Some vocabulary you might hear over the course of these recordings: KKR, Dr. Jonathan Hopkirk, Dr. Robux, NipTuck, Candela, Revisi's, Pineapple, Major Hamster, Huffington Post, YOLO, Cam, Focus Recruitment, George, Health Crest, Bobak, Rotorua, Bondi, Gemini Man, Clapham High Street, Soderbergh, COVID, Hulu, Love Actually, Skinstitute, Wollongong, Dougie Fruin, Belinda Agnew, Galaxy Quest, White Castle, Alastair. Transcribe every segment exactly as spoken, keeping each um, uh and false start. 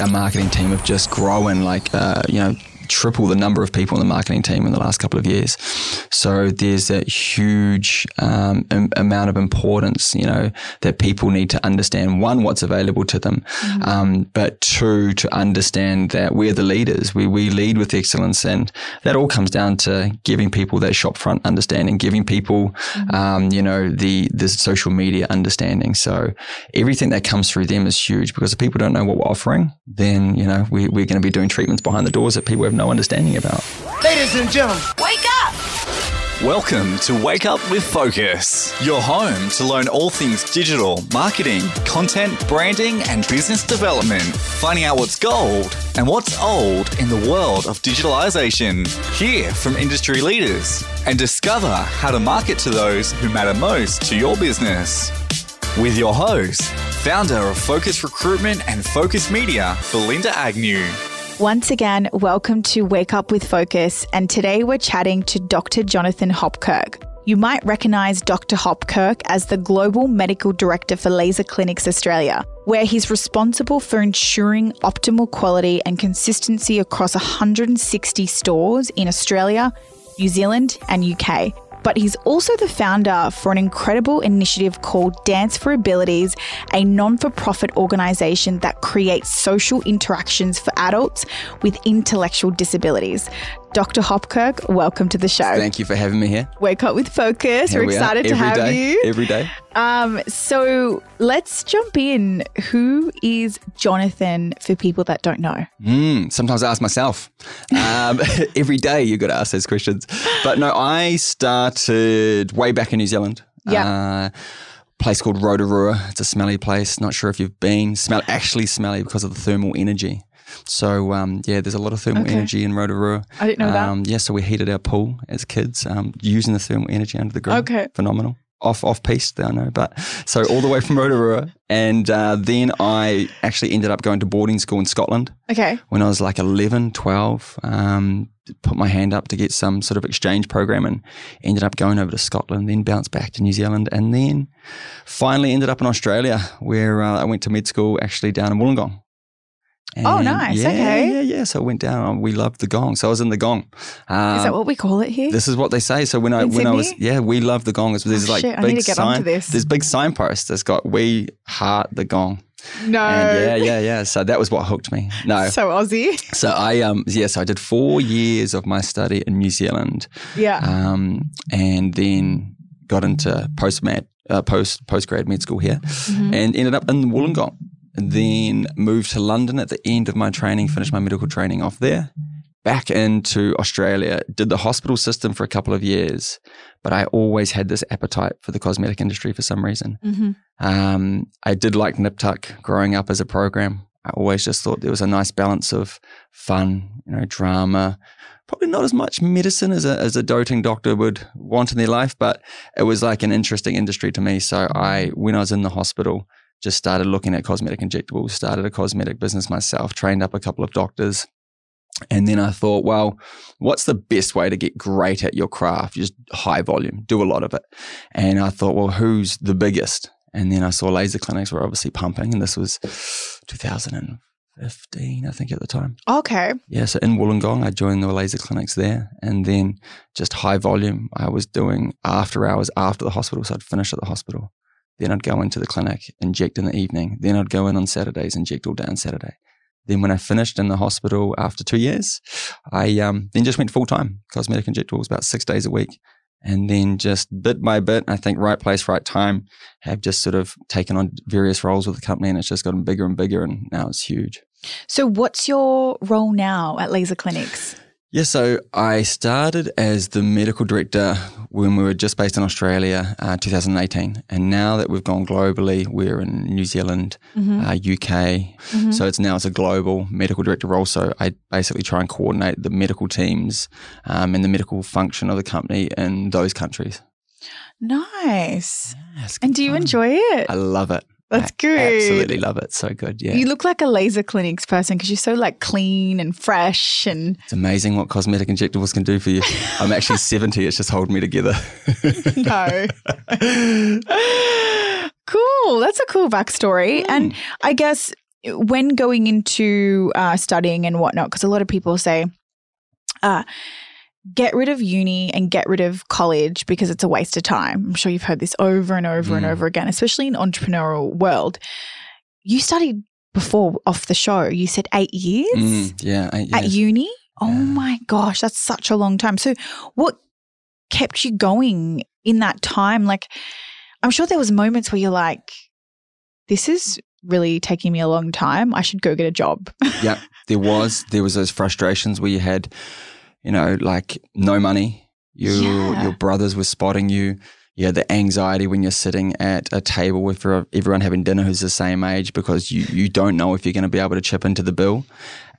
our marketing team have just grown like, uh, you know, triple the number of people in the marketing team in the last couple of years. So there's that huge um, im- amount of importance, you know, that people need to understand, one, what's available to them, mm-hmm. um, but two, to understand that we're the leaders. We we lead with excellence, and that all comes down to giving people that shop front understanding, giving people, mm-hmm. um, you know, the, the social media understanding. So everything that comes through them is huge, because if people don't know what we're offering, then, you know, we, we're going to be doing treatments behind the doors that people have no understanding about. Ladies and gentlemen, wake up! Welcome to Wake Up With Focus, your home to learn all things digital, marketing, content, branding, and business development, finding out what's gold and what's old in the world of digitalization. Hear from industry leaders and discover how to market to those who matter most to your business. With your host, founder of Focus Recruitment and Focus Media, Belinda Agnew. Once again, welcome to Wake Up With Focus, and today we're chatting to Doctor Jonathan Hopkirk. You might recognise Doctor Hopkirk as the Global Medical Director for Laser Clinics Australia, where he's responsible for ensuring optimal quality and consistency across one hundred sixty stores in Australia, New Zealand and U K. But he's also the founder for an incredible initiative called Dance for Abilities, a non-for-profit organisation that creates social interactions for adults with intellectual disabilities. Doctor Hopkirk, welcome to the show. Thank you for having me here. Wake Up With Focus. Here We're we excited to have day, you. Every day. Um, so let's jump in. Who is Jonathan for people that don't know? Mm, sometimes I ask myself. Um, every day you've got to ask those questions. But no, I started way back in New Zealand. Yeah. Uh, place called Rotorua. It's a smelly place. Not sure if you've been. Smell actually smelly because of the thermal energy. So, um, yeah, there's a lot of thermal okay. energy in Rotorua. I didn't know um, that. Yeah, so we heated our pool as kids um, using the thermal energy under the ground. Okay. Phenomenal. Off, off-piste, I know. But so all the way from Rotorua. And uh, then I actually ended up going to boarding school in Scotland. Okay. When I was like eleven, twelve, um, put my hand up to get some sort of exchange program and ended up going over to Scotland, then bounced back to New Zealand. And then finally ended up in Australia, where uh, I went to med school actually down in Wollongong. And oh, nice. Yeah, okay. Yeah, yeah. So I went down. We loved the gong. So I was in the gong. Um, is that what we call it here? This is what they say. So when I in when Sydney? I was yeah, we love the gong. There's oh, like shit, big I need to get sign. Onto this. There's big signposts that's got "We heart the gong." No. And yeah, yeah, yeah. So that was what hooked me. No. So Aussie. So I um yes, yeah, so I did four years of my study in New Zealand. Yeah. Um, and then got into post med, uh, post post grad med school here, mm-hmm. and ended up in Wollongong. Then moved to London at the end of my training, finished my medical training off there, back into Australia, did the hospital system for a couple of years, but I always had this appetite for the cosmetic industry for some reason. Mm-hmm. Um, I did like NipTuck growing up as a program. I always just thought there was a nice balance of fun, you know, drama, probably not as much medicine as a, as a doting doctor would want in their life, but it was like an interesting industry to me. So I, when I was in the hospital, just started looking at cosmetic injectables, started a cosmetic business myself, trained up a couple of doctors. And then I thought, well, what's the best way to get great at your craft? Just high volume, do a lot of it. And I thought, well, who's the biggest? And then I saw laser clinics were obviously pumping, and this was two thousand fifteen, I think, at the time. Okay. Yeah, so in Wollongong, I joined the laser clinics there, and then just high volume. I was doing after hours after the hospital, so I'd finish at the hospital. Then I'd go into the clinic, inject in the evening. Then I'd go in on Saturdays, inject all day on Saturday. Then when I finished in the hospital after two years, I um, then just went full-time. Cosmetic injectables about six days a week. And then just bit by bit, I think right place, right time, have just sort of taken on various roles with the company, and it's just gotten bigger and bigger, and now it's huge. So what's your role now at Laser Clinics? Yeah, so I started as the medical director when we were just based in Australia, uh, two thousand eighteen. And now that we've gone globally, we're in New Zealand, mm-hmm. uh, U K. Mm-hmm. So it's now it's a global medical director role. So I basically try and coordinate the medical teams um, and the medical function of the company in those countries. Nice. Yeah, and do you fun. enjoy it? I love it. That's good. I absolutely love it. So good, yeah. You look like a laser clinics person because you're so like clean and fresh, and it's amazing what cosmetic injectables can do for you. I'm actually seventy. It's just holding me together. No. Cool. That's a cool backstory. Mm. And I guess when going into uh, studying and whatnot, because a lot of people say, uh, get rid of uni and get rid of college because it's a waste of time. I'm sure you've heard this over and over mm. and over again, especially in entrepreneurial world. You studied before off the show. You said eight years? Mm, yeah, eight years. At uni? Oh yeah. My gosh, that's such a long time. So what kept you going in that time? Like, I'm sure there was moments where you're like, this is really taking me a long time. I should go get a job. Yeah, there was. There was those frustrations where you had, you know, like no money. You, yeah. Your brothers were spotting you. You had the anxiety when you're sitting at a table with everyone having dinner who's the same age because you, you don't know if you're going to be able to chip into the bill.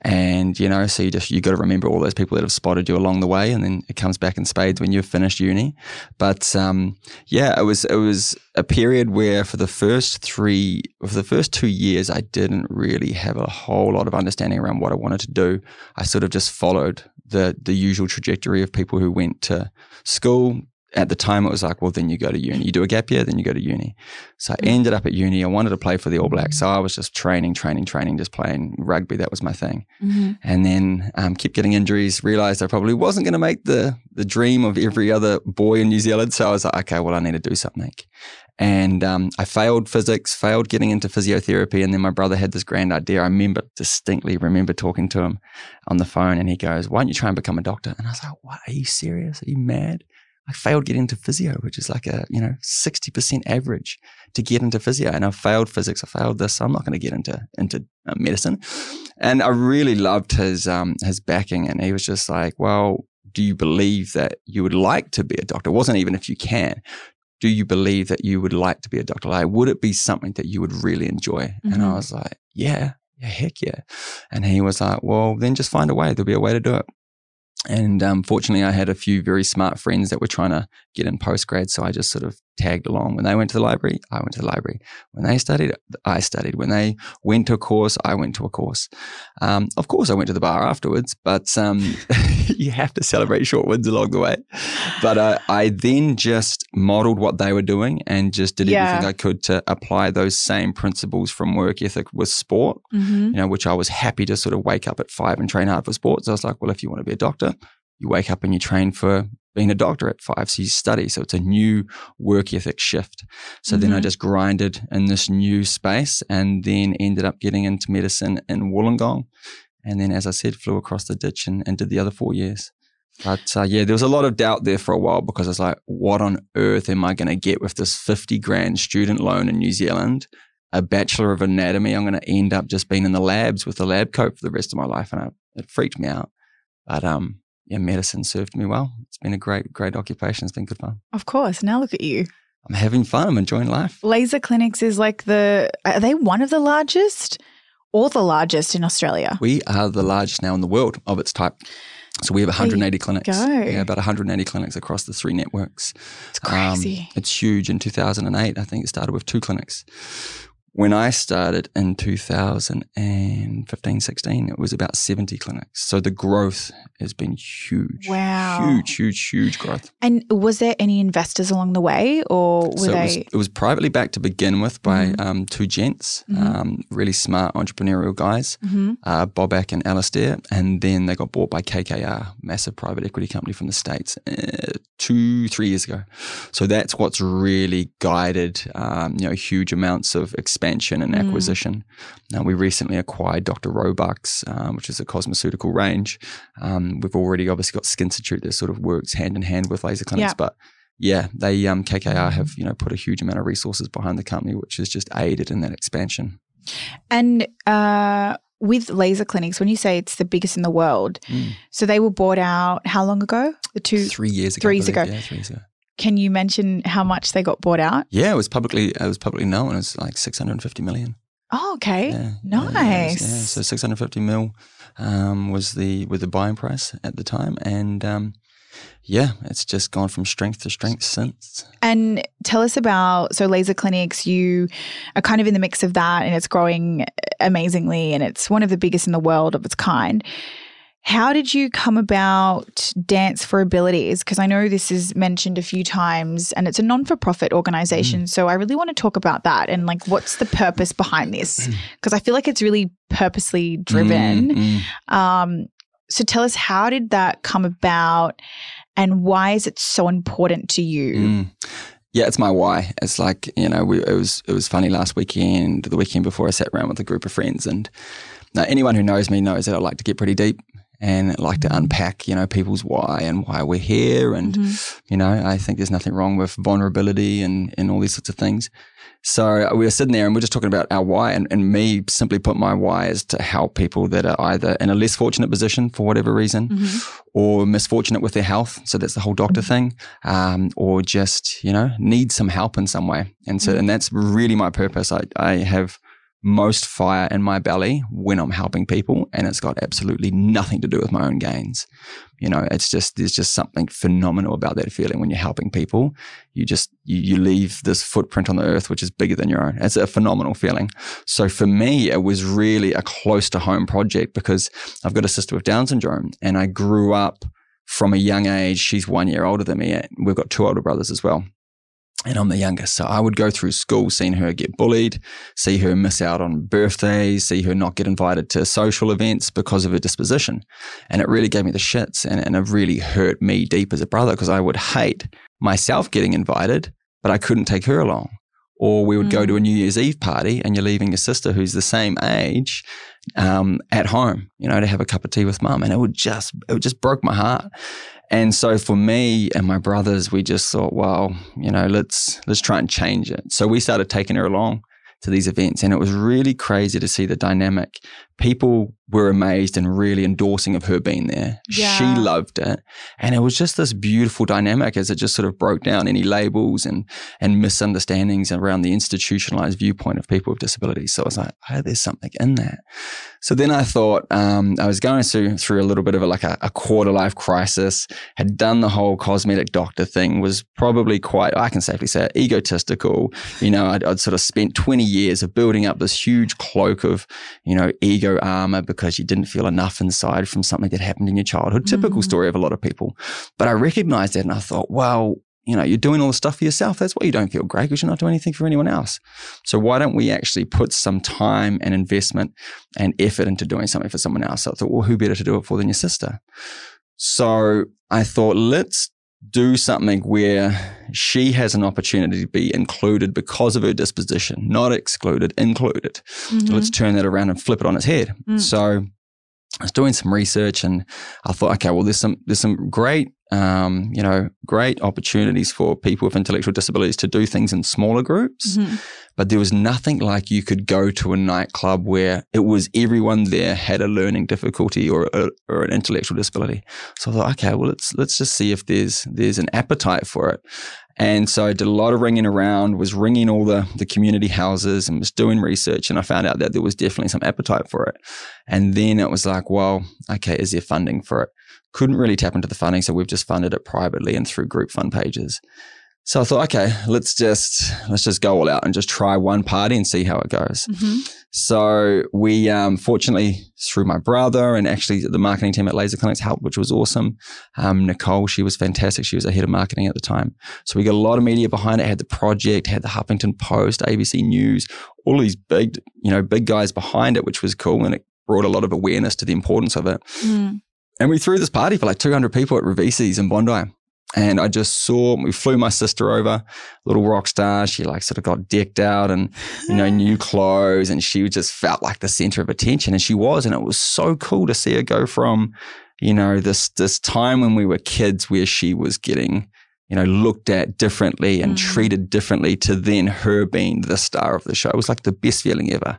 And, you know, so you just, you got to remember all those people that have spotted you along the way, and then it comes back in spades when you've finished uni. But, um, yeah, it was, it was a period where for the first three, for the first two years, I didn't really have a whole lot of understanding around what I wanted to do. I sort of just followed the, the usual trajectory of people who went to school. At the time, it was like, well, then you go to uni. You do a gap year, then you go to uni. So I ended up at uni. I wanted to play for the All Blacks. So I was just training, training, training, just playing rugby. That was my thing. Mm-hmm. And then um, kept getting injuries, realised I probably wasn't going to make the, the dream of every other boy in New Zealand. So I was like, okay, well, I need to do something. And um, I failed physics, failed getting into physiotherapy. And then my brother had this grand idea. I remember distinctly remember talking to him on the phone, and he goes, why don't you try and become a doctor? And I was like, what? Are you serious? Are you mad? I failed getting into physio, which is like a, you know, sixty percent average to get into physio. And I failed physics. I failed this. So I'm not going to get into into medicine. And I really loved his um, his backing. And he was just like, well, do you believe that you would like to be a doctor? It wasn't even if you can. Do you believe that you would like to be a doctor? Like, would it be something that you would really enjoy? Mm-hmm. And I was like, yeah, yeah, heck yeah. And he was like, well, then just find a way. There'll be a way to do it. And um, fortunately, I had a few very smart friends that were trying to get in postgrad. So I just sort of tagged along. When they went to the library, I went to the library. When they studied, I studied. When they went to a course, I went to a course. Um, of course, I went to the bar afterwards, but um, you have to celebrate short wins along the way. But uh, I then just modeled what they were doing and just did yeah. everything I could to apply those same principles from work ethic with sport, mm-hmm. you know, which I was happy to sort of wake up at five and train hard for sports. So I was like, well, if you want to be a doctor, you wake up and you train for being a doctor at five, so you study. So it's a new work ethic shift. So mm-hmm. then I just grinded in this new space and then ended up getting into medicine in Wollongong. And then, as I said, flew across the ditch and, and did the other four years. But uh, yeah, there was a lot of doubt there for a while because I was like, what on earth am I going to get with this fifty grand student loan in New Zealand? A Bachelor of Anatomy. I'm going to end up just being in the labs with the lab coat for the rest of my life. And I, it freaked me out. But, um, yeah, medicine served me well. It's been a great, great occupation. It's been good fun. Of course. Now look at you. I'm having fun. I'm enjoying life. Laser Clinics is like the, are they one of the largest or the largest in Australia? We are the largest now in the world of its type. So we have one hundred eighty clinics. Go. Yeah, about one hundred eighty clinics across the three networks. It's crazy. Um, it's huge. In two thousand eight, I think it started with two clinics. When I started in two thousand fifteen, sixteen, it was about seventy clinics. So the growth has been huge. Wow. Huge, huge, huge growth. And was there any investors along the way, or were so they? It was, it was privately backed to begin with by mm-hmm. um, two gents, mm-hmm. um, really smart entrepreneurial guys, mm-hmm. uh, Bobak and Alastair. And then they got bought by K K R, massive private equity company from the States, uh, two, three years ago. So that's what's really guided um, you know, huge amounts of expansion. Expansion and acquisition. Mm. Now, we recently acquired Doctor Robux, um, which is a cosmeceutical range. Um, we've already obviously got Skinstitute that sort of works hand in hand with Laser Clinics, yeah. but yeah, they um, K K R have, you know, put a huge amount of resources behind the company, which has just aided in that expansion. And uh, with Laser Clinics, when you say it's the biggest in the world, mm. so they were bought out how long ago? The two three years ago. Three years ago. Yeah, three years ago. Can you mention how much they got bought out? Yeah, it was publicly it was publicly known. It was like six hundred fifty million. Oh, okay. Yeah, nice. Yeah, was, yeah. So six hundred fifty mil um, was the with the buying price at the time, and um, yeah, it's just gone from strength to strength since. And tell us about, so Laser Clinics, you are kind of in the mix of that, and it's growing amazingly, and it's one of the biggest in the world of its kind. How did you come about Dance for Abilities? Because I know this is mentioned a few times and it's a non-for-profit organisation. Mm. So I really want to talk about that and like what's the purpose behind this? Because I feel like it's really purposely driven. Mm, mm. Um, so tell us, how did that come about and why is it so important to you? Mm. Yeah, it's my why. It's like, you know, we, it was it was funny last weekend, the weekend before, I sat around with a group of friends, and now anyone who knows me knows that I like to get pretty deep and I like to unpack, you know, people's why and why we're here. And, mm-hmm. you know, I think there's nothing wrong with vulnerability and, and all these sorts of things. So we were sitting there and we we're just talking about our why, and, and me simply put, my why is to help people that are either in a less fortunate position for whatever reason, mm-hmm. or misfortunate with their health. So that's the whole doctor thing, um, or just, you know, need some help in some way. And so, mm-hmm. and that's really my purpose. I, I have most fire in my belly when I'm helping people, and it's got absolutely nothing to do with my own gains. You know, it's just, there's just something phenomenal about that feeling when you're helping people. You just, you, you leave this footprint on the earth which is bigger than your own. It's a phenomenal feeling. So for me, it was really a close to home project because I've got a sister with Down syndrome, and I grew up from a young age. She's one year older than me. We've got two older brothers as well. And I'm the youngest. So I would go through school seeing her get bullied, see her miss out on birthdays, see her not get invited to social events because of her disposition. And it really gave me the shits, and, and it really hurt me deep as a brother because I would hate myself getting invited, but I couldn't take her along. Or we would mm. go to a New Year's Eve party and you're leaving your sister who's the same age um, at home, you know, to have a cup of tea with mum. And it would just, it just broke my heart. And so for me and my brothers, we just thought, well, you know, let's let's try and change it. So we started taking her along to these events, and it was really crazy to see the dynamic. People were amazed and really endorsing of her being there. Yeah. She loved it. And it was just this beautiful dynamic as it just sort of broke down any labels and and misunderstandings around the institutionalized viewpoint of people with disabilities. So I was like, oh, there's something in that. So then I thought, um, I was going through, through a little bit of a, like a, a quarter life crisis, had done the whole cosmetic doctor thing, was probably quite, I can safely say, egotistical. You know, I'd, I'd sort of spent twenty years of building up this huge cloak of, you know, ego armor because you didn't feel enough inside from something that happened in your childhood. Typical mm. story of a lot of people. But I recognized that and I thought, well, you know, you're doing all the stuff for yourself. That's why you don't feel great, because you're not doing anything for anyone else. So why don't we actually put some time and investment and effort into doing something for someone else? So I thought, well, who better to do it for than your sister? So I thought, let's do something where she has an opportunity to be included because of her disposition, not excluded, included. Mm-hmm. So let's turn that around and flip it on its head. Mm. So I was doing some research and I thought, okay, well, there's some there's some great, um, you know, great opportunities for people with intellectual disabilities to do things in smaller groups. Mm-hmm. But there was nothing like you could go to a nightclub where it was everyone there had a learning difficulty or a, or an intellectual disability. So I thought, okay, well, let's let's just see if there's there's an appetite for it. And so I did a lot of ringing around, was ringing all the, the community houses and was doing research, and I found out that there was definitely some appetite for it. And then it was like, well, okay, is there funding for it? Couldn't really tap into the funding, so we've just funded it privately and through group fund pages. So I thought, okay, let's just let's just go all out and just try one party and see how it goes. Mm-hmm. So we, um, fortunately, through my brother and actually the marketing team at Laser Clinics helped, which was awesome. Um, Nicole, she was fantastic. She was the head of marketing at the time. So we got a lot of media behind it. Had the project, had the Huffington Post, A B C News, all these big, you know, big guys behind it, which was cool, and it brought a lot of awareness to the importance of it. Mm. And we threw this party for like two hundred people at Revisi's in Bondi. And I just saw, we flew my sister over, little rock star. She like sort of got decked out and, you know, new clothes, and she just felt like the center of attention. And she was, and it was so cool to see her go from, you know, this, this time when we were kids where she was getting, you know, looked at differently and mm. treated differently to then her being the star of the show. It was like the best feeling ever.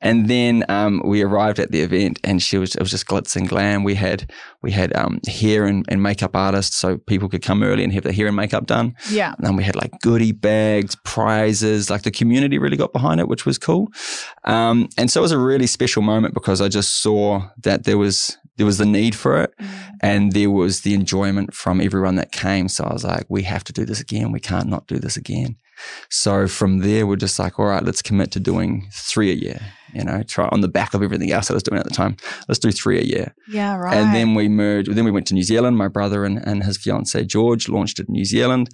And then um, we arrived at the event, and she was it was just glitz and glam. We had we had um, hair and, and makeup artists, so people could come early and have their hair and makeup done. Yeah. And then we had like goodie bags, prizes. Like the community really got behind it, which was cool. Um, and so it was a really special moment because I just saw that there was there was the need for it, and there was the enjoyment from everyone that came. So I was like, we have to do this again. We can't not do this again. So from there, we're just like, all right, let's commit to doing three a year. You know, try on the back of everything else I was doing at the time. Let's do three a year. Yeah, right. And then we merged. Then we went to New Zealand. My brother and, and his fiance George launched it in New Zealand.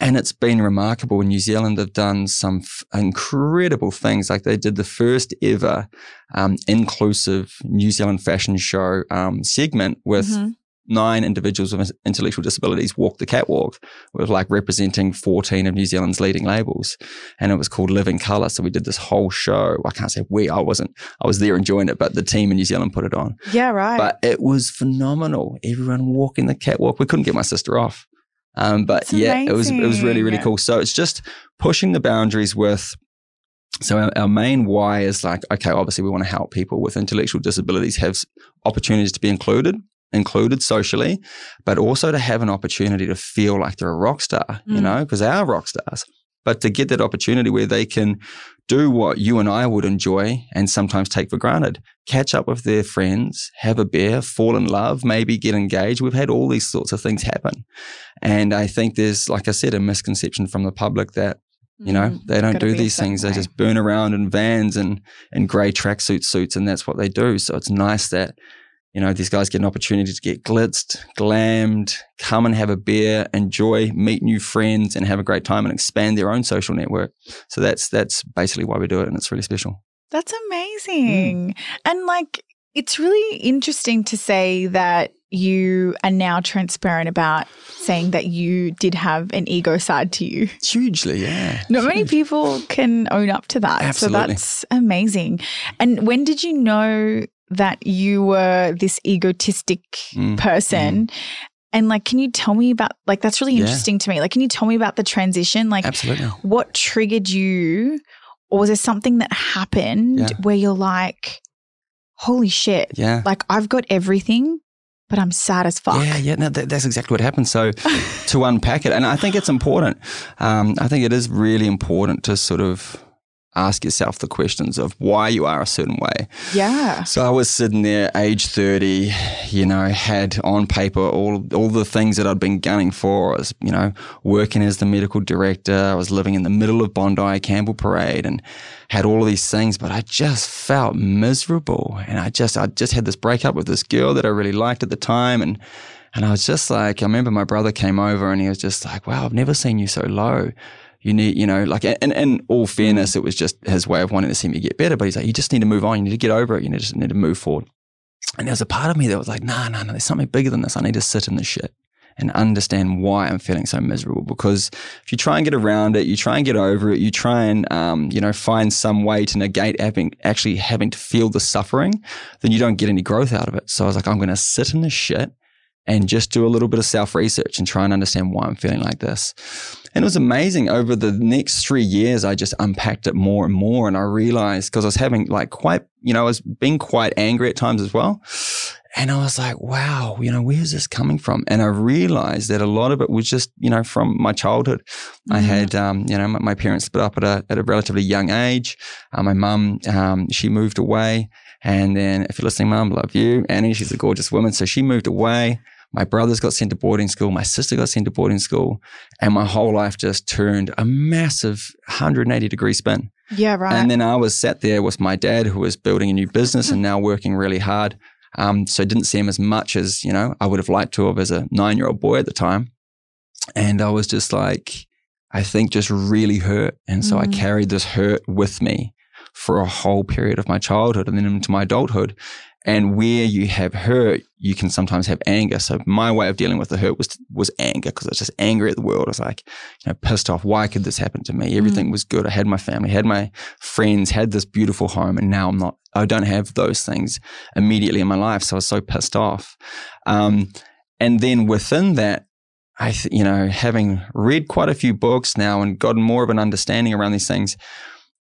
And it's been remarkable. In New Zealand, they've done some f- incredible things. Like they did the first ever um, inclusive New Zealand fashion show um, segment with mm-hmm. nine individuals with intellectual disabilities walk the catwalk, with like representing fourteen of New Zealand's leading labels. And it was called Living Colour. So we did this whole show. I can't say we, I wasn't. I was there enjoying it, but the team in New Zealand put it on. Yeah, right. But it was phenomenal. Everyone walking the catwalk. We couldn't get my sister off. Um, but yeah, it was, it was really, really cool. So it's just pushing the boundaries with, so our, our main why is like, okay, obviously we want to help people with intellectual disabilities have opportunities to be included, included socially, but also to have an opportunity to feel like they're a rock star, mm. you know, because they are rock stars, but to get that opportunity where they can do what you and I would enjoy and sometimes take for granted, catch up with their friends, have a beer, fall in love, maybe get engaged. We've had all these sorts of things happen. And I think there's, like I said, a misconception from the public that, you know, mm, they don't do these things. Way. They just burn around in vans and, and grey tracksuit suits, and that's what they do. So it's nice that, you know, these guys get an opportunity to get glitzed, glammed, come and have a beer, enjoy, meet new friends and have a great time and expand their own social network. So that's that's basically why we do it, and it's really special. That's amazing. Mm. And like, it's really interesting to say that you are now transparent about saying that you did have an ego side to you. Hugely, yeah. Not Huge. Many people can own up to that. Absolutely. So that's amazing. And when did you know that you were this egotistic mm, person? Mm. And like, can you tell me about, like, that's really interesting yeah. to me. Like, can you tell me about the transition? Like, Absolutely. What triggered you, or was there something that happened yeah. where you're like, holy shit, yeah. like I've got everything, but I'm sad as fuck. Yeah, yeah, no, that, that's exactly what happened. So to unpack it, and I think it's important. Um, I think it is really important to sort of ask yourself the questions of why you are a certain way. Yeah. So I was sitting there, age thirty, you know, had on paper all all the things that I'd been gunning for. I was, you know, working as the medical director. I was living in the middle of Bondi, Campbell Parade, and had all of these things, but I just felt miserable. And I just, I just had this breakup with this girl that I really liked at the time, and and I was just like, I remember my brother came over and he was just like, wow, I've never seen you so low. You need, you know, like, and in all fairness, it was just his way of wanting to see me get better. But he's like, you just need to move on. You need to get over it. You just need to move forward. And there was a part of me that was like, no, no, no, there's something bigger than this. I need to sit in this shit and understand why I'm feeling so miserable. Because if you try and get around it, you try and get over it, you try and, um, you know, find some way to negate having, actually having to feel the suffering, then you don't get any growth out of it. So I was like, I'm going to sit in this shit and just do a little bit of self-research and try and understand why I'm feeling like this. And it was amazing. Over the next three years, I just unpacked it more and more. And I realized, because I was having like quite, you know, I was being quite angry at times as well. And I was like, wow, you know, where's this coming from? And I realized that a lot of it was just, you know, from my childhood. Mm-hmm. I had, um, you know, my, my parents split up at a, at a relatively young age. Uh, my mum, um, she moved away. And then, if you're listening, Mum, love you. Annie, she's a gorgeous woman. So she moved away. My brothers got sent to boarding school. My sister got sent to boarding school. And my whole life just turned a massive one hundred eighty degree spin. Yeah, right. And then I was sat there with my dad, who was building a new business and now working really hard. Um, so didn't see him as much as, you know, I would have liked to have as a nine-year-old boy at the time. And I was just like, I think just really hurt. And so mm. I carried this hurt with me for a whole period of my childhood and then into my adulthood. And where you have hurt, you can sometimes have anger. So my way of dealing with the hurt was was anger, because I was just angry at the world. I was like, you know, pissed off. Why could this happen to me? Everything mm. was good. I had my family, had my friends, had this beautiful home, and now I'm not. I don't have those things immediately in my life. So I was so pissed off. Um, and then within that, I, th- you know, having read quite a few books now and gotten more of an understanding around these things,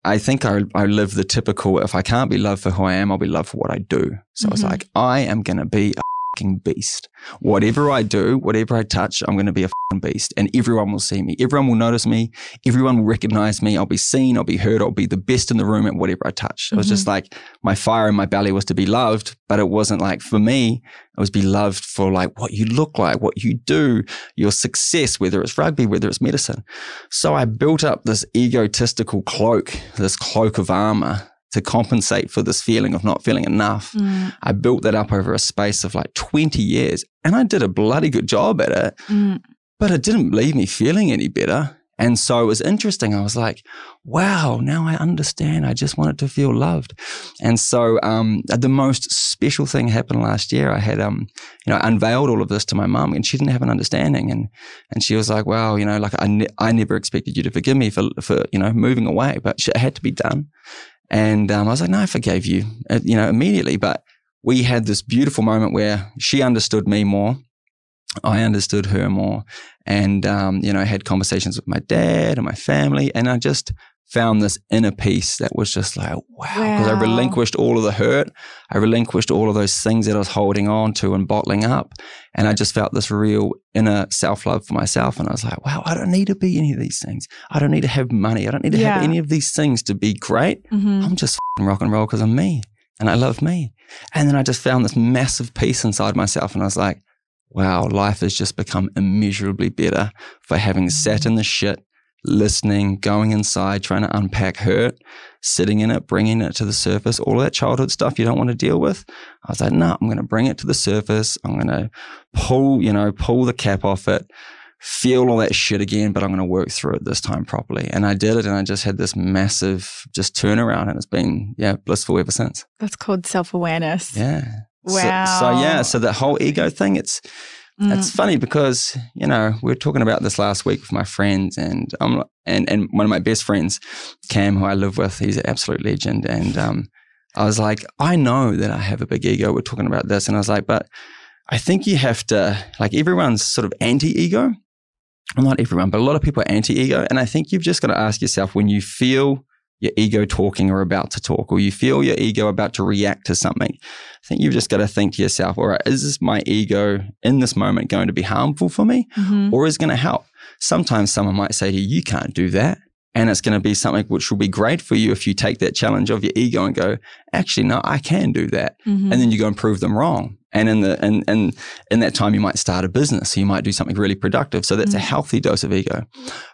I think I, I live the typical, if I can't be loved for who I am, I'll be loved for what I do. So mm-hmm. I was like, I am going to be a fucking beast. Whatever I do, whatever I touch, I'm going to be a fucking beast, and everyone will see me. Everyone will notice me. Everyone will recognize me. I'll be seen. I'll be heard. I'll be the best in the room at whatever I touch. It was mm-hmm. just like my fire in my belly was to be loved, but it wasn't like for me. It was be loved for like what you look like, what you do, your success, whether it's rugby, whether it's medicine. So I built up this egotistical cloak, this cloak of armor to compensate for this feeling of not feeling enough. Mm. I built that up over a space of like twenty years and I did a bloody good job at it, mm. but it didn't leave me feeling any better. And so it was interesting. I was like, wow, now I understand. I just wanted to feel loved. And so um, the most special thing happened last year. I had, um, you know, unveiled all of this to my mum and she didn't have an understanding. And and she was like, wow, you know, like I, ne- I never expected you to forgive me for, for you know, moving away, but shit had to be done. And um, I was like, no, I forgave you, uh, you know, immediately. But we had this beautiful moment where she understood me more. I understood her more and, um, you know, had conversations with my dad and my family. And I just found this inner peace that was just like, wow, because wow. I relinquished all of the hurt. I relinquished all of those things that I was holding on to and bottling up. And I just felt this real inner self-love for myself. And I was like, wow, I don't need to be any of these things. I don't need to have money. I don't need to yeah. have any of these things to be great. Mm-hmm. I'm just f-ing rock and roll because I'm me and I love me. And then I just found this massive peace inside myself. And I was like, wow, life has just become immeasurably better for having sat in the shit, listening, going inside, trying to unpack hurt, sitting in it, bringing it to the surface, all that childhood stuff you don't want to deal with. I was like, no, nah, I'm going to bring it to the surface. I'm going to pull, you know, pull the cap off it, feel all that shit again, but I'm going to work through it this time properly. And I did it, and I just had this massive just turnaround, and it's been, yeah, blissful ever since. That's called self-awareness. Yeah. Wow. So, so yeah, so that whole ego thing, it's mm. it's funny because, you know, we were talking about this last week with my friends and I'm and, and one of my best friends, Cam, who I live with, he's an absolute legend. And um, I was like, I know that I have a big ego. We're talking about this. And I was like, but I think you have to, like everyone's sort of anti-ego. Well, not everyone, but a lot of people are anti-ego. And I think you've just got to ask yourself when you feel your ego talking or about to talk, or you feel your ego about to react to something, I think you've just got to think to yourself, all right, is this my ego in this moment going to be harmful for me mm-hmm. or is it going to help? Sometimes someone might say to you, you can't do that. And it's going to be something which will be great for you if you take that challenge of your ego and go, actually, no, I can do that. Mm-hmm. And then you go and prove them wrong. And in the and, and in that time, you might start a business. So you might do something really productive. So that's mm-hmm. a healthy dose of ego.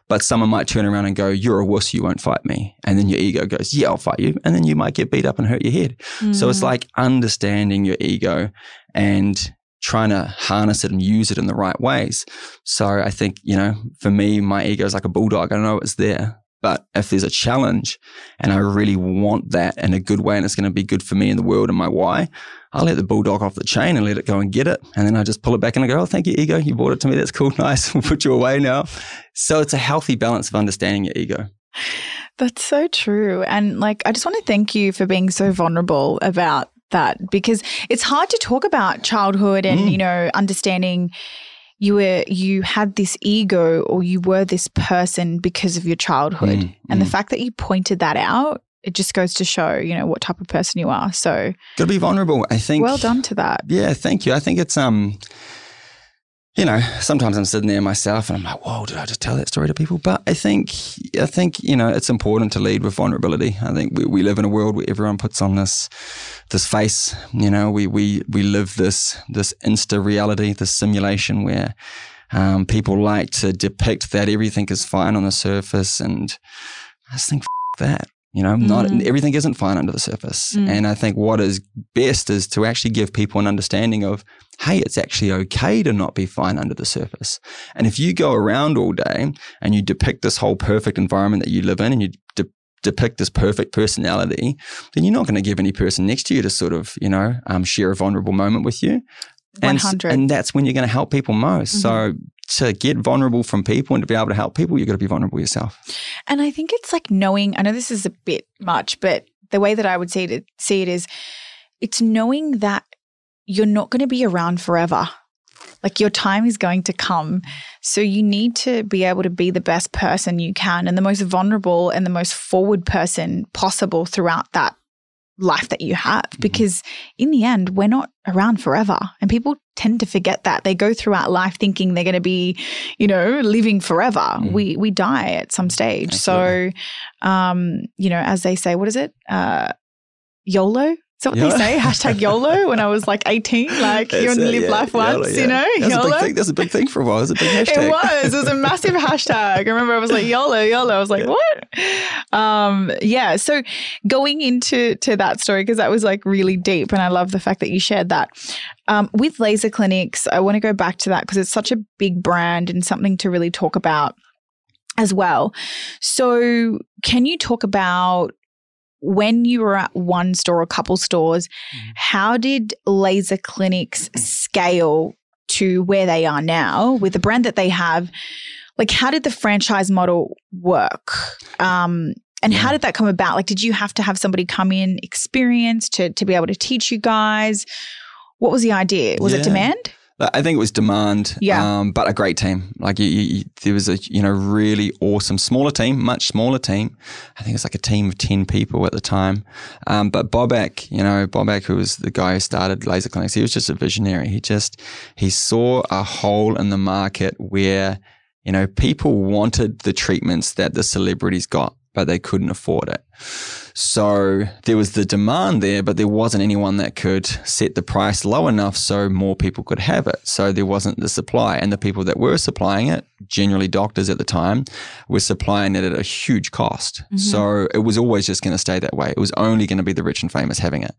But someone might turn around and go, you're a wuss, you won't fight me. And then your ego goes, yeah, I'll fight you. And then you might get beat up and hurt your head. Mm-hmm. So it's like understanding your ego and trying to harness it and use it in the right ways. So I think, you know, for me, my ego is like a bulldog. I know it's there. But if there's a challenge and I really want that in a good way and it's going to be good for me and the world and my why, I'll let the bulldog off the chain and let it go and get it. And then I just pull it back and I go, oh, thank you, ego. You brought it to me. That's cool. Nice. We'll put you away now. So it's a healthy balance of understanding your ego. That's so true. And like, I just want to thank you for being so vulnerable about that because it's hard to talk about childhood and, mm. you know, understanding You were, you had this ego or you were this person because of your childhood. Mm, and mm. the fact that you pointed that out, it just goes to show, you know, what type of person you are. So got to be vulnerable, I think. Well done to that. Yeah, thank you. I think it's, um, you know, sometimes I'm sitting there myself and I'm like, whoa, did I just tell that story to people? But I think, I think, you know, it's important to lead with vulnerability. I think we, we live in a world where everyone puts on this this face, you know, we we we live this this insta reality, this simulation where um, people like to depict that everything is fine on the surface, and I just think F- that, you know, mm. not everything isn't fine under the surface. Mm. And I think what is best is to actually give people an understanding of, hey, it's actually okay to not be fine under the surface. And if you go around all day and you depict this whole perfect environment that you live in and you de- depict this perfect personality, then you're not going to give any person next to you to sort of, you know, um, share a vulnerable moment with you. And, and that's when you're going to help people most. Mm-hmm. So to get vulnerable from people and to be able to help people, you've got to be vulnerable yourself. And I think it's like knowing, I know this is a bit much, but the way that I would see it, see it is it's knowing that you're not going to be around forever. Like your time is going to come. So you need to be able to be the best person you can and the most vulnerable and the most forward person possible throughout that life that you have, because in the end, we're not around forever. And people tend to forget that. They go throughout life thinking they're going to be, you know, living forever. Mm. We we die at some stage. Absolutely. So, um, you know, as they say, what is it? Uh, YOLO? Is that what YOLO? They say? Hashtag YOLO when I was like eighteen, like that's you only live yeah, life YOLO, once, yeah. you know? That's YOLO. A big thing. That's a big thing for a while. It was a big hashtag. It was. It was a massive hashtag. I remember I was like, YOLO, YOLO. I was like, yeah. what? Um, yeah. So going into to that story, because that was like really deep, and I love the fact that you shared that. Um, with Laser Clinics, I want to go back to that because it's such a big brand and something to really talk about as well. So can you talk about when you were at one store, a couple stores, how did Laser Clinics scale to where they are now with the brand that they have? Like, how did the franchise model work? Um, and yeah. how did that come about? Like, did you have to have somebody come in experienced to, to be able to teach you guys? What was the idea? Was yeah. it demand? I think it was demand, yeah. um, but a great team. Like you, you, there was a you know really awesome smaller team, much smaller team. I think it was like a team of ten people at the time. Um, but Bobak, you know, Bobak, who was the guy who started Laser Clinics, he was just a visionary. He just he saw a hole in the market where you know people wanted the treatments that the celebrities got, but they couldn't afford it. So there was the demand there, but there wasn't anyone that could set the price low enough so more people could have it. So there wasn't the supply. And the people that were supplying it, generally doctors at the time, were supplying it at a huge cost. Mm-hmm. So it was always just going to stay that way. It was only going to be the rich and famous having it.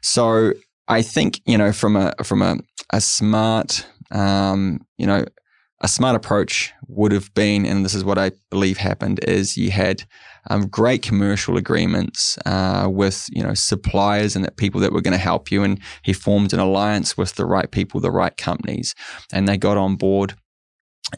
So I think, you know, from a from a, a smart, um, you know, a smart approach would have been, and this is what I believe happened, is you had um, great commercial agreements uh, with you know suppliers and that people that were going to help you, and he formed an alliance with the right people, the right companies, and they got on board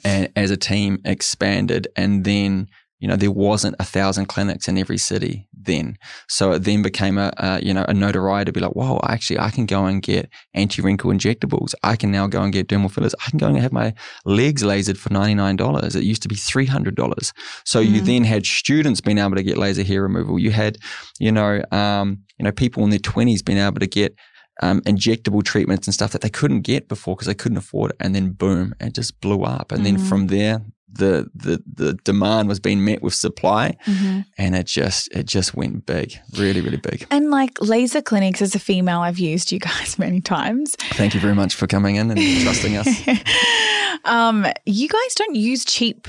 and as a team expanded, and then you know there wasn't a thousand clinics in every city then, so it then became a, a you know a notoriety to be like, whoa, actually I can go and get anti-wrinkle injectables, I can now go and get dermal fillers, I can go and have my legs lasered for ninety-nine dollars. It used to be three hundred dollars. So mm-hmm. you then had students being able to get laser hair removal. You had you know um, you know people in their twenties being able to get Um, injectable treatments and stuff that they couldn't get before because they couldn't afford it, and then boom, it just blew up. And mm-hmm. then from there, the the the demand was being met with supply, mm-hmm. and it just it just went big, really, really big. And like Laser Clinics, as a female, I've used you guys many times. Thank you very much for coming in and trusting us. um, you guys don't use cheap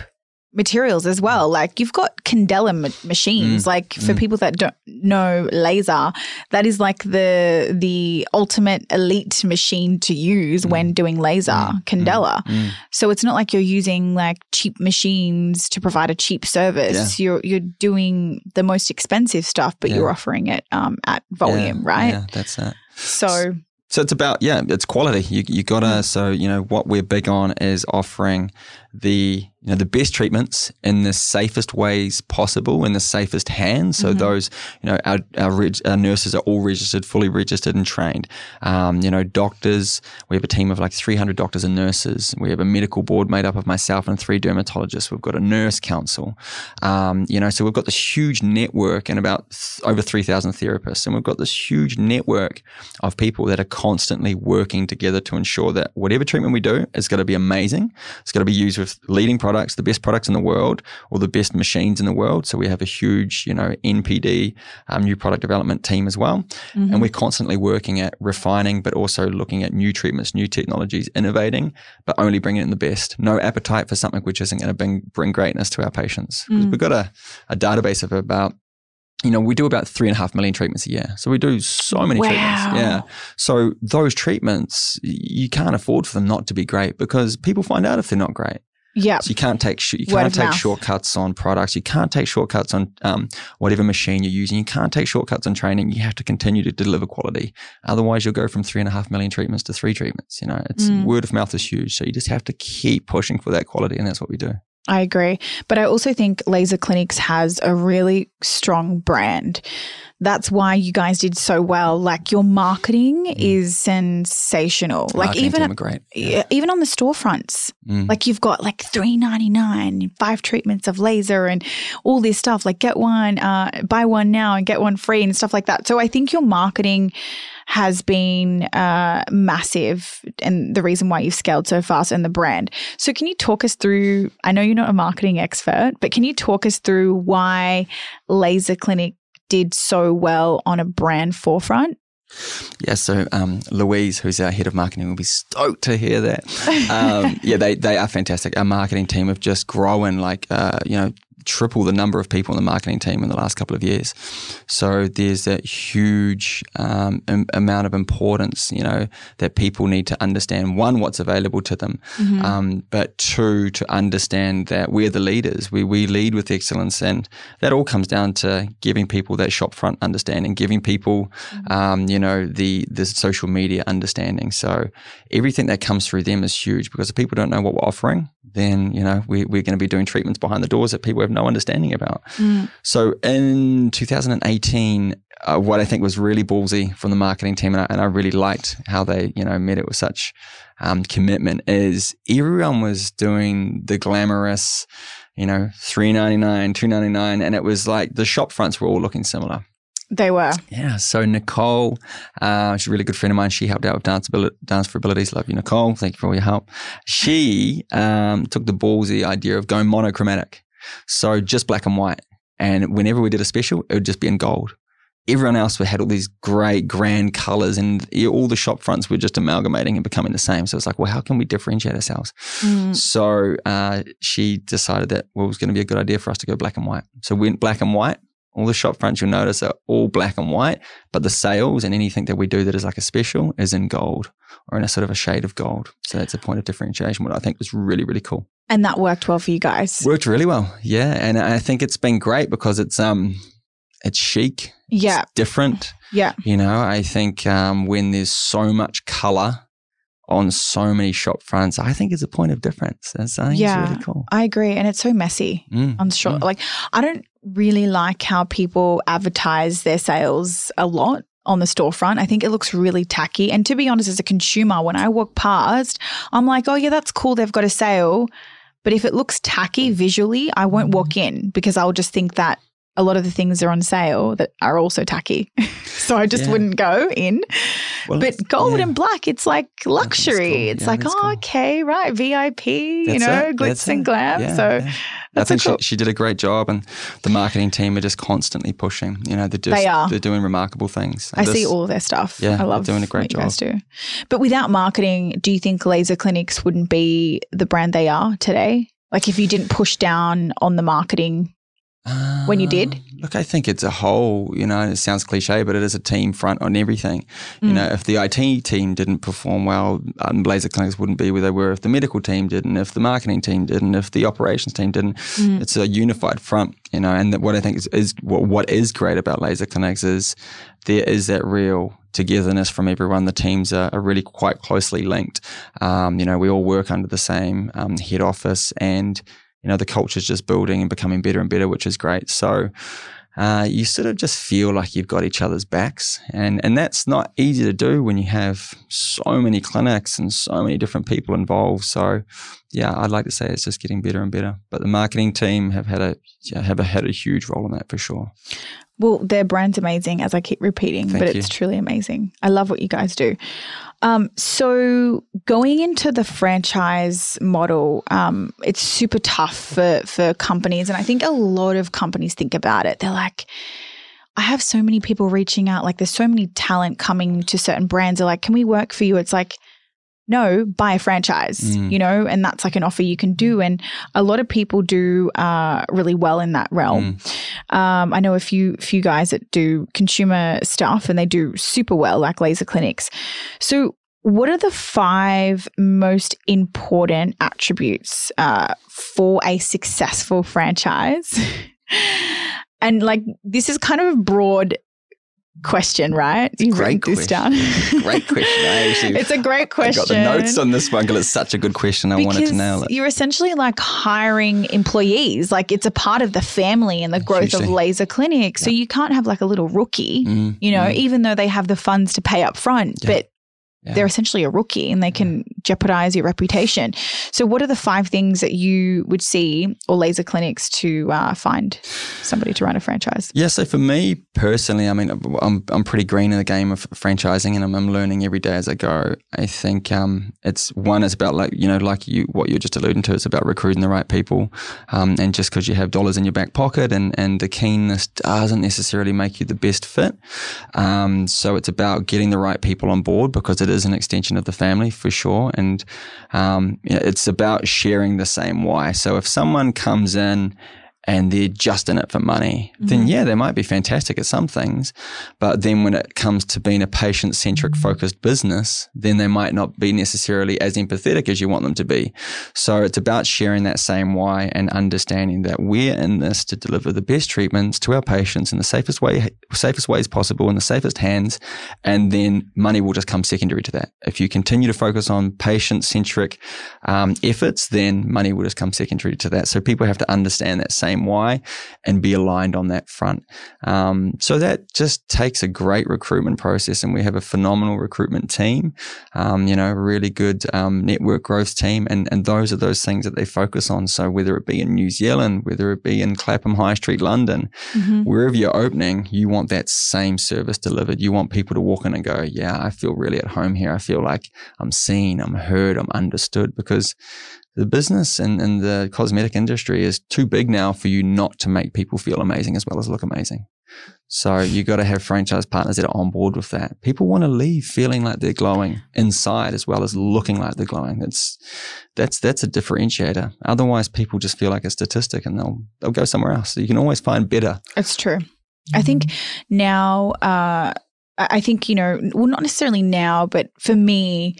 materials as well. Like you've got Candela ma- machines. Mm, like for mm. people that don't know laser, that is like the the ultimate elite machine to use mm. when doing laser, mm. Candela. Mm. So it's not like you're using like cheap machines to provide a cheap service. Yeah. You're you're doing the most expensive stuff, but yeah. you're offering it um, at volume, yeah, right? Yeah, that's that. So So it's about, yeah, it's quality. You you gotta, mm. so, you know, what we're big on is offering the, you know, the best treatments in the safest ways possible, in the safest hands. So mm-hmm. those, you know, our our, reg- our nurses are all registered, fully registered and trained. Um, you know, doctors, we have a team of like three hundred doctors and nurses. We have a medical board made up of myself and three dermatologists. We've got a nurse council. Um, you know, so we've got this huge network and about th- over three thousand therapists. And we've got this huge network of people that are constantly working together to ensure that whatever treatment we do is going to be amazing. It's going to be used with leading products, the best products in the world, or the best machines in the world. So we have a huge, you know, N P D, um, new product development team as well. Mm-hmm. And we're constantly working at refining, but also looking at new treatments, new technologies, innovating, but only bringing in the best. No appetite for something which isn't going to bring, bring greatness to our patients. Mm. We've got a, a database of about, you know, we do about three and a half million treatments a year. So we do so many wow. treatments. Yeah. So those treatments, you can't afford for them not to be great because people find out if they're not great. Yeah. So you can't take sh- you can't take mouth. shortcuts on products. You can't take shortcuts on um, whatever machine you're using. You can't take shortcuts on training. You have to continue to deliver quality. Otherwise, you'll go from three and a half million treatments to three treatments. You know, it's mm. word of mouth is huge. So you just have to keep pushing for that quality, and that's what we do. I agree. But I also think Laser Clinics has a really strong brand. That's why you guys did so well. Like, your marketing mm. is sensational. Like, even, great. Yeah. even on the storefronts, mm. like you've got like three ninety-nine, five treatments of laser and all this stuff. Like, get one, uh, buy one now and get one free and stuff like that. So I think your marketing has been uh, massive, and the reason why you've scaled so fast, and the brand. So can you talk us through, I know you're not a marketing expert, but can you talk us through why Laser Clinic did so well on a brand forefront? Yeah, so um, Louise, who's our head of marketing, will be stoked to hear that. Um, yeah, they they are fantastic. Our marketing team have just grown like, uh, you know, triple the number of people in the marketing team in the last couple of years. So there's that huge um, im- amount of importance, you know, that people need to understand, one, what's available to them, mm-hmm. um, but two, to understand that we're the leaders. We we lead with excellence, and that all comes down to giving people that shop front understanding, giving people, mm-hmm. um, you know, the, the social media understanding. So everything that comes through them is huge, because if people don't know what we're offering, then, you know, we, we're going to be doing treatments behind the doors that people have no understanding about. Mm. So in two thousand eighteen, uh, what I think was really ballsy from the marketing team, and I, and I really liked how they, you know, met it with such um, commitment, is everyone was doing the glamorous, you know, three ninety-nine, two ninety-nine, and it was like the shop fronts were all looking similar. They were. Yeah. So Nicole, uh, she's a really good friend of mine. She helped out with Dance, Abil- Dance for Abilities. Love you, Nicole. Thank you for all your help. She um, took the ballsy idea of going monochromatic. So just black and white. And whenever we did a special, it would just be in gold. Everyone else had all these great, grand colours, and all the shop fronts were just amalgamating and becoming the same. So it's like, well, how can we differentiate ourselves? Mm. So uh, she decided that, well, it was going to be a good idea for us to go black and white. So we went black and white. All the shop fronts, you'll notice, are all black and white, but the sales and anything that we do that is like a special is in gold, or in a sort of a shade of gold. So that's a point of differentiation, what I think was really, really cool. And that worked well for you guys. Worked really well. Yeah. And I think it's been great because it's um it's chic. Yeah. It's different. Yeah. You know, I think um, when there's so much color on so many shop fronts, I think it's a point of difference. That's, I think yeah, it's really cool. I agree. And it's so messy mm, on shop. Mm. Like, I don't really like how people advertise their sales a lot on the storefront. I think it looks really tacky. And to be honest, as a consumer, when I walk past, I'm like, oh yeah, that's cool, they've got a sale. But if it looks tacky visually, I won't walk in, because I'll just think that a lot of the things are on sale that are also tacky. So I just yeah. wouldn't go in. Well, but gold yeah. and black, it's like luxury. It's, cool. it's yeah, like, oh, cool. okay, right, V I P, that's you know, it. glitz that's and glam. Yeah, so yeah. That's I think cool- she, she did a great job, and the marketing team are just constantly pushing. You know, they're just, they are. They're doing remarkable things. I this, see all their stuff. Yeah, I love doing a great job. You guys do. But without marketing, do you think Laser Clinics wouldn't be the brand they are today? Like, if you didn't push down on the marketing when you did? Uh, look, I think it's a whole, you know, it sounds cliche, but it is a team front on everything. Mm. You know, if the I T team didn't perform well, um, Laser Clinics wouldn't be where they were. If the medical team didn't, if the marketing team didn't, if the operations team didn't, mm. it's a unified front, you know. And that, what I think is, is what, what is great about Laser Clinics is there is that real togetherness from everyone. The teams are, are really quite closely linked. Um, you know, we all work under the same um, head office, and you know, the culture's just building and becoming better and better, which is great. So uh, you sort of just feel like you've got each other's backs. And, and that's not easy to do when you have so many clinics and so many different people involved. So, yeah, I'd like to say it's just getting better and better. But the marketing team have had a have a, had a huge role in that for sure. Well, their brand's amazing, as I keep repeating, Thank but you. It's truly amazing. I love what you guys do. Um, so going into the franchise model, um, it's super tough for, for companies. And I think a lot of companies think about it. They're like, I have so many people reaching out. Like, there's so many talent coming to certain brands. They're like, can we work for you? It's like, no, buy a franchise, mm. you know, and that's like an offer you can do. And a lot of people do uh, really well in that realm. Mm. Um, I know a few few guys that do consumer stuff, and they do super well, like Laser Clinics. So what are the five most important attributes uh, for a successful franchise? And like, this is kind of a broad question, right? It's a great question. This down. Great question. I actually, it's a great question. I got the notes on this one because it's such a good question. I because wanted to nail it. You're essentially like hiring employees. Like it's a part of the family and the growth Hugely. of Laser Clinics. Yeah. So you can't have like a little rookie, mm, you know, mm. even though they have the funds to pay up front, yeah. but yeah. they're essentially a rookie and they can jeopardize your reputation. So what are the five things that you would see or Laser Clinics to uh, find somebody to run a franchise? Yeah, so for me personally, I mean, I'm I'm pretty green in the game of franchising and I'm, I'm learning every day as I go. I think um, it's one, it's about like, you know, like you what you're just alluding to, it's about recruiting the right people. Um, and just because you have dollars in your back pocket and, and the keenness doesn't necessarily make you the best fit. Um, so it's about getting the right people on board because it is an extension of the family for sure, and um, you know, it's about sharing the same why. So if someone comes in and they're just in it for money, mm-hmm. then yeah, they might be fantastic at some things, but then when it comes to being a patient-centric focused business, then they might not be necessarily as empathetic as you want them to be. So it's about sharing that same why and understanding that we're in this to deliver the best treatments to our patients in the safest way, safest ways possible, in the safest hands, and then money will just come secondary to that. If you continue to focus on patient-centric um, efforts, then money will just come secondary to that. So people have to understand that same why and be aligned on that front. Um, so that just takes a great recruitment process, and we have a phenomenal recruitment team, um, you know, really good um, network growth team, and, and those are those things that they focus on. So whether it be in New Zealand, whether it be in Clapham High Street, London, mm-hmm. wherever you're opening, you want that same service delivered. You want people to walk in and go, yeah, I feel really at home here. I feel like I'm seen, I'm heard, I'm understood, because the business and, and the cosmetic industry is too big now for you not to make people feel amazing as well as look amazing. So you got to have franchise partners that are on board with that. People want to leave feeling like they're glowing inside as well as looking like they're glowing. That's that's that's a differentiator. Otherwise, people just feel like a statistic and they'll they'll go somewhere else. So you can always find better. It's true. I think now, uh, I think, you know, well, not necessarily now, but for me,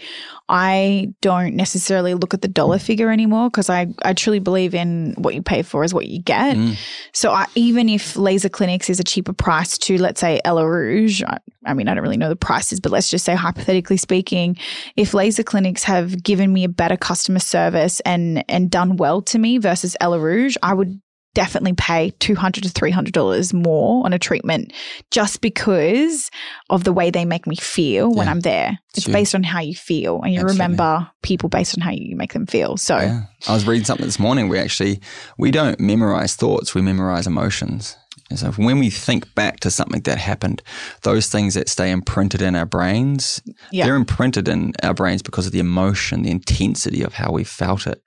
I don't necessarily look at the dollar figure anymore because I, I truly believe in what you pay for is what you get. Mm. So I, even if Laser Clinics is a cheaper price to, let's say, Ella Rouge, I, I mean, I don't really know the prices, but let's just say hypothetically speaking, if Laser Clinics have given me a better customer service and, and done well to me versus Ella Rouge, I would definitely pay two hundred dollars to three hundred dollars more on a treatment just because of the way they make me feel yeah. when I'm there. It's sure. based on how you feel, and you Absolutely. remember people based on how you make them feel. So yeah. I was reading something this morning. We actually, we don't memorize thoughts. We memorize emotions. And so when we think back to something that happened, those things that stay imprinted in our brains, yeah. they're imprinted in our brains because of the emotion, the intensity of how we felt it.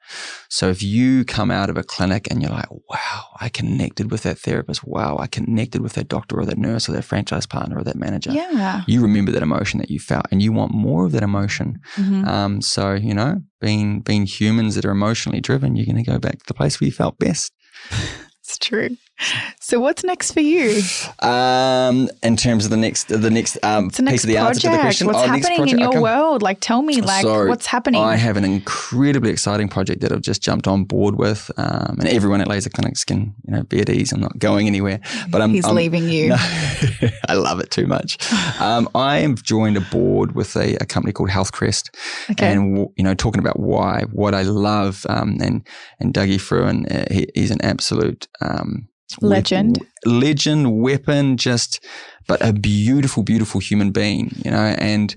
So if you come out of a clinic and you're like, wow, I connected with that therapist. Wow, I connected with that doctor or that nurse or that franchise partner or that manager. Yeah. You remember that emotion that you felt and you want more of that emotion. Mm-hmm. Um, so, you know, being, being humans that are emotionally driven, you're going to go back to the place where you felt best. It's true. So what's next for you? Um, in terms of the next, the next, um, the next piece of the project. answer to the question, what's oh, happening in your okay. world? Like, tell me, like, so what's happening? I have an incredibly exciting project that I've just jumped on board with, um, and everyone at Laser Clinics can, you know, be at ease. I'm not going anywhere, but I'm. He's I'm, leaving you. No, I love it too much. um, I have joined a board with a, a company called Health Crest, okay. and you know, talking about why, what I love, um, and and Dougie Fruin, uh, he, he's an absolute. Um, Legend. Weapon, legend, weapon, just, but a beautiful, beautiful human being, you know, and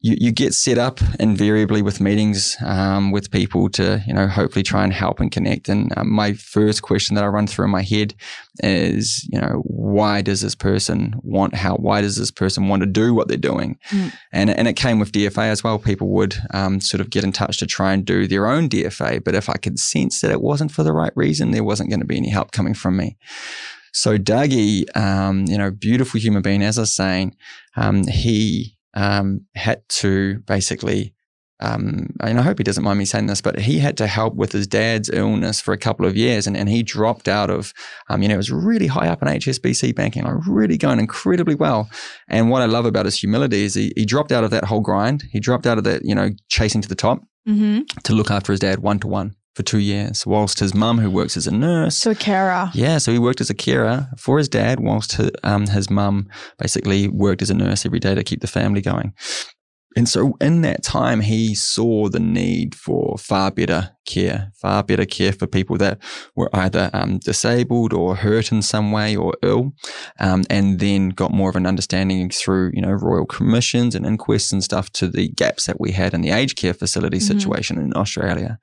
you, you get set up invariably with meetings um, with people to, you know, hopefully try and help and connect. And uh, my first question that I run through in my head is, you know, why does this person want help? Why does this person want to do what they're doing? Mm. And, and it came with D F A as well. People would um, sort of get in touch to try and do their own D F A. But if I could sense that it wasn't for the right reason, there wasn't going to be any help coming from me. So Dougie, um, you know, beautiful human being, as I was saying, um, he... Um, had to basically, um, and I hope he doesn't mind me saying this, but he had to help with his dad's illness for a couple of years, and, and he dropped out of, um, you know, it was really high up in H S B C banking, like really going incredibly well. And what I love about his humility is he, he dropped out of that whole grind. He dropped out of that, you know, chasing to the top mm-hmm. to look after his dad one to one for two years, whilst his mum, who works as a nurse. So a carer. Yeah, so he worked as a carer for his dad, whilst her, um, his mum basically worked as a nurse every day to keep the family going. And so in that time, he saw the need for far better care, far better care for people that were either um, disabled or hurt in some way or ill, um, and then got more of an understanding through, you know, royal commissions and inquests and stuff to the gaps that we had in the aged care facility mm-hmm. situation in Australia.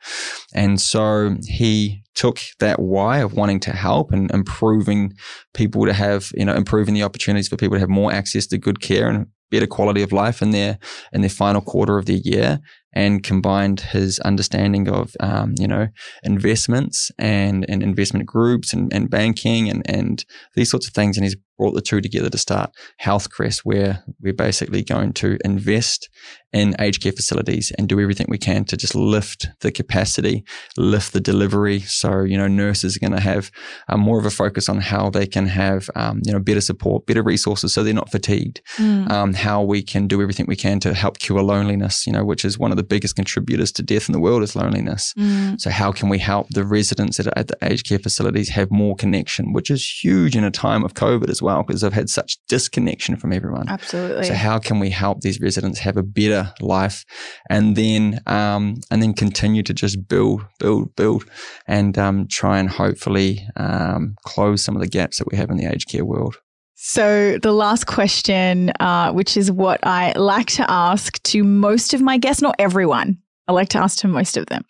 And so he took that why of wanting to help and improving people to have, you know, improving the opportunities for people to have more access to good care and better quality of life in their in their final quarter of their year, and combined his understanding of um, you know investments and, and investment groups and, and banking and, and these sorts of things, and he's brought the two together to start Health Crest, where we're basically going to invest in aged care facilities and do everything we can to just lift the capacity, lift the delivery. So you know nurses are going to have uh, more of a focus on how they can have um, you know better support, better resources, so they're not fatigued. Mm. Um, how we can do everything we can to help cure loneliness, you know, which is one of the biggest contributors to death in the world is loneliness. Mm. So how can we help the residents at, at the aged care facilities have more connection, which is huge in a time of COVID as well, because they've had such disconnection from everyone. Absolutely. So how can we help these residents have a better life, and then um, and then continue to just build, build, build, and um, try and hopefully um, close some of the gaps that we have in the aged care world. So the last question, uh, which is what I like to ask to most of my guests, not everyone, I like to ask to most of them.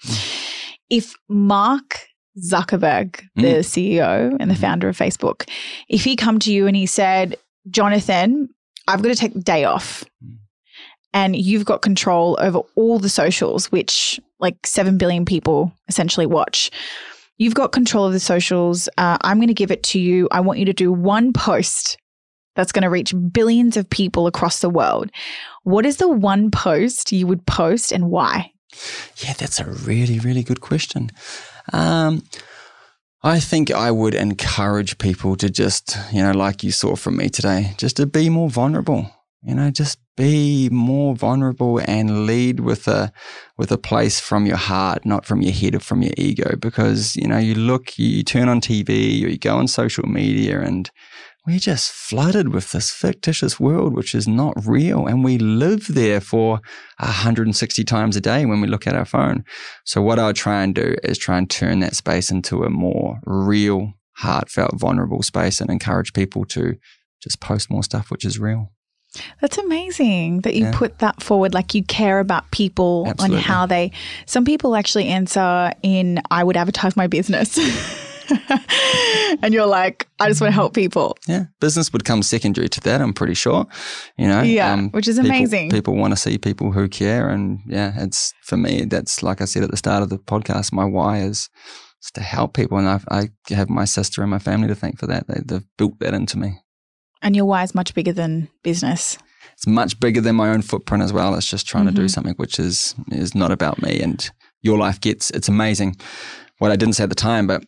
If Mark Zuckerberg, the mm. C E O and the founder of Facebook, if he come to you and he said, Jonathan, I've got to take the day off and you've got control over all the socials, which like seven billion people essentially watch. You've got control of the socials. Uh, I'm going to give it to you. I want you to do one post that's going to reach billions of people across the world. What is the one post you would post and why? Yeah, that's a really, really good question. Um, I think I would encourage people to just, you know, like you saw from me today, just to be more vulnerable. You know, just be more vulnerable and lead with a with a place from your heart, not from your head or from your ego. Because, you know, you look, you turn on T V or you go on social media and we're just flooded with this fictitious world, which is not real. And we live there for one hundred sixty times a day when we look at our phone. So what I would try and do is try and turn that space into a more real, heartfelt, vulnerable space and encourage people to just post more stuff which is real. That's amazing that you yeah. put that forward, like you care about people. Absolutely. On how they – some people actually answer in, I would advertise my business. And you're like, I just want to help people. Yeah. Business would come secondary to that, I'm pretty sure. You know, yeah, um, which is people, amazing. People want to see people who care. And yeah, it's for me, that's like I said at the start of the podcast, my why is to help people. And I've, I have my sister and my family to thank for that. They, they've built that into me. And your why is much bigger than business. It's much bigger than my own footprint as well. It's just trying mm-hmm. to do something which is is not about me. And your life gets, it's amazing. What I didn't say at the time, but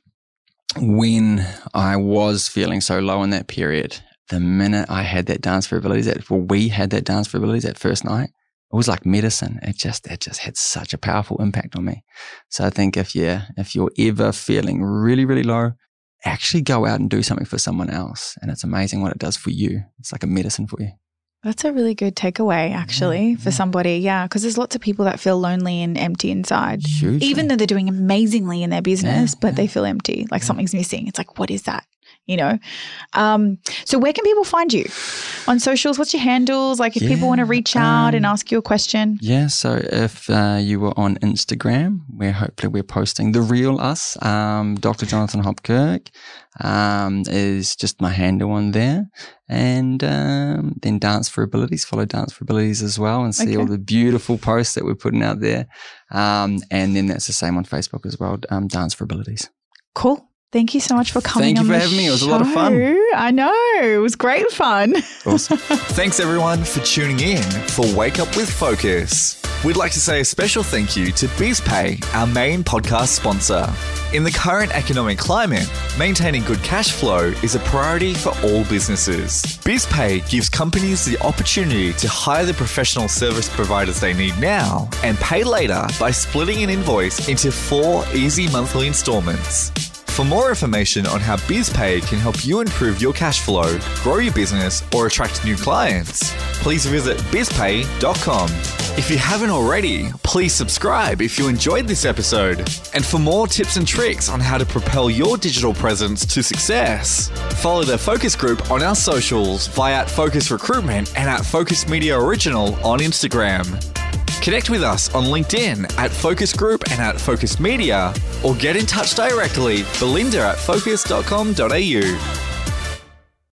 when I was feeling so low in that period, the minute I had that Dance for Abilities, that well, we had that Dance for Abilities that first night, it was like medicine. It just it just had such a powerful impact on me. So I think if you if you're ever feeling really, really low, actually go out and do something for someone else. And it's amazing what it does for you. It's like a medicine for you. That's a really good takeaway, actually, yeah, for yeah. somebody. Yeah, because there's lots of people that feel lonely and empty inside. Hugely. Even though they're doing amazingly in their business, yeah, but yeah. they feel empty, like yeah. something's missing. It's like, what is that? You know? Um, so where can people find you? On socials, what's your handles? Like if yeah, people want to reach out um, and ask you a question. Yeah, so if uh, you were on Instagram, where hopefully we're posting the real us, um, Doctor Jonathan Hopkirk um, is just my handle on there. And um, then Dance for Abilities, follow Dance for Abilities as well and see okay. all the beautiful posts that we're putting out there. Um, and then that's the same on Facebook as well, um, Dance for Abilities. Cool. Thank you so much for coming on the show. Thank you for having me. It was a lot of fun. I know. It was great fun. Awesome. Thanks, everyone, for tuning in for Wake Up With Focus. We'd like to say a special thank you to BizPay, our main podcast sponsor. In the current economic climate, maintaining good cash flow is a priority for all businesses. BizPay gives companies the opportunity to hire the professional service providers they need now and pay later by splitting an invoice into four easy monthly installments. For more information on how BizPay can help you improve your cash flow, grow your business, or attract new clients, please visit bizpay dot com. If you haven't already, please subscribe if you enjoyed this episode. And for more tips and tricks on how to propel your digital presence to success, follow the Focus Group on our socials via at Focus Recruitment and at Focus Media Original on Instagram. Connect with us on LinkedIn at Focus Group and at Focus Media, or get in touch directly, Belinda at focus dot com dot a u.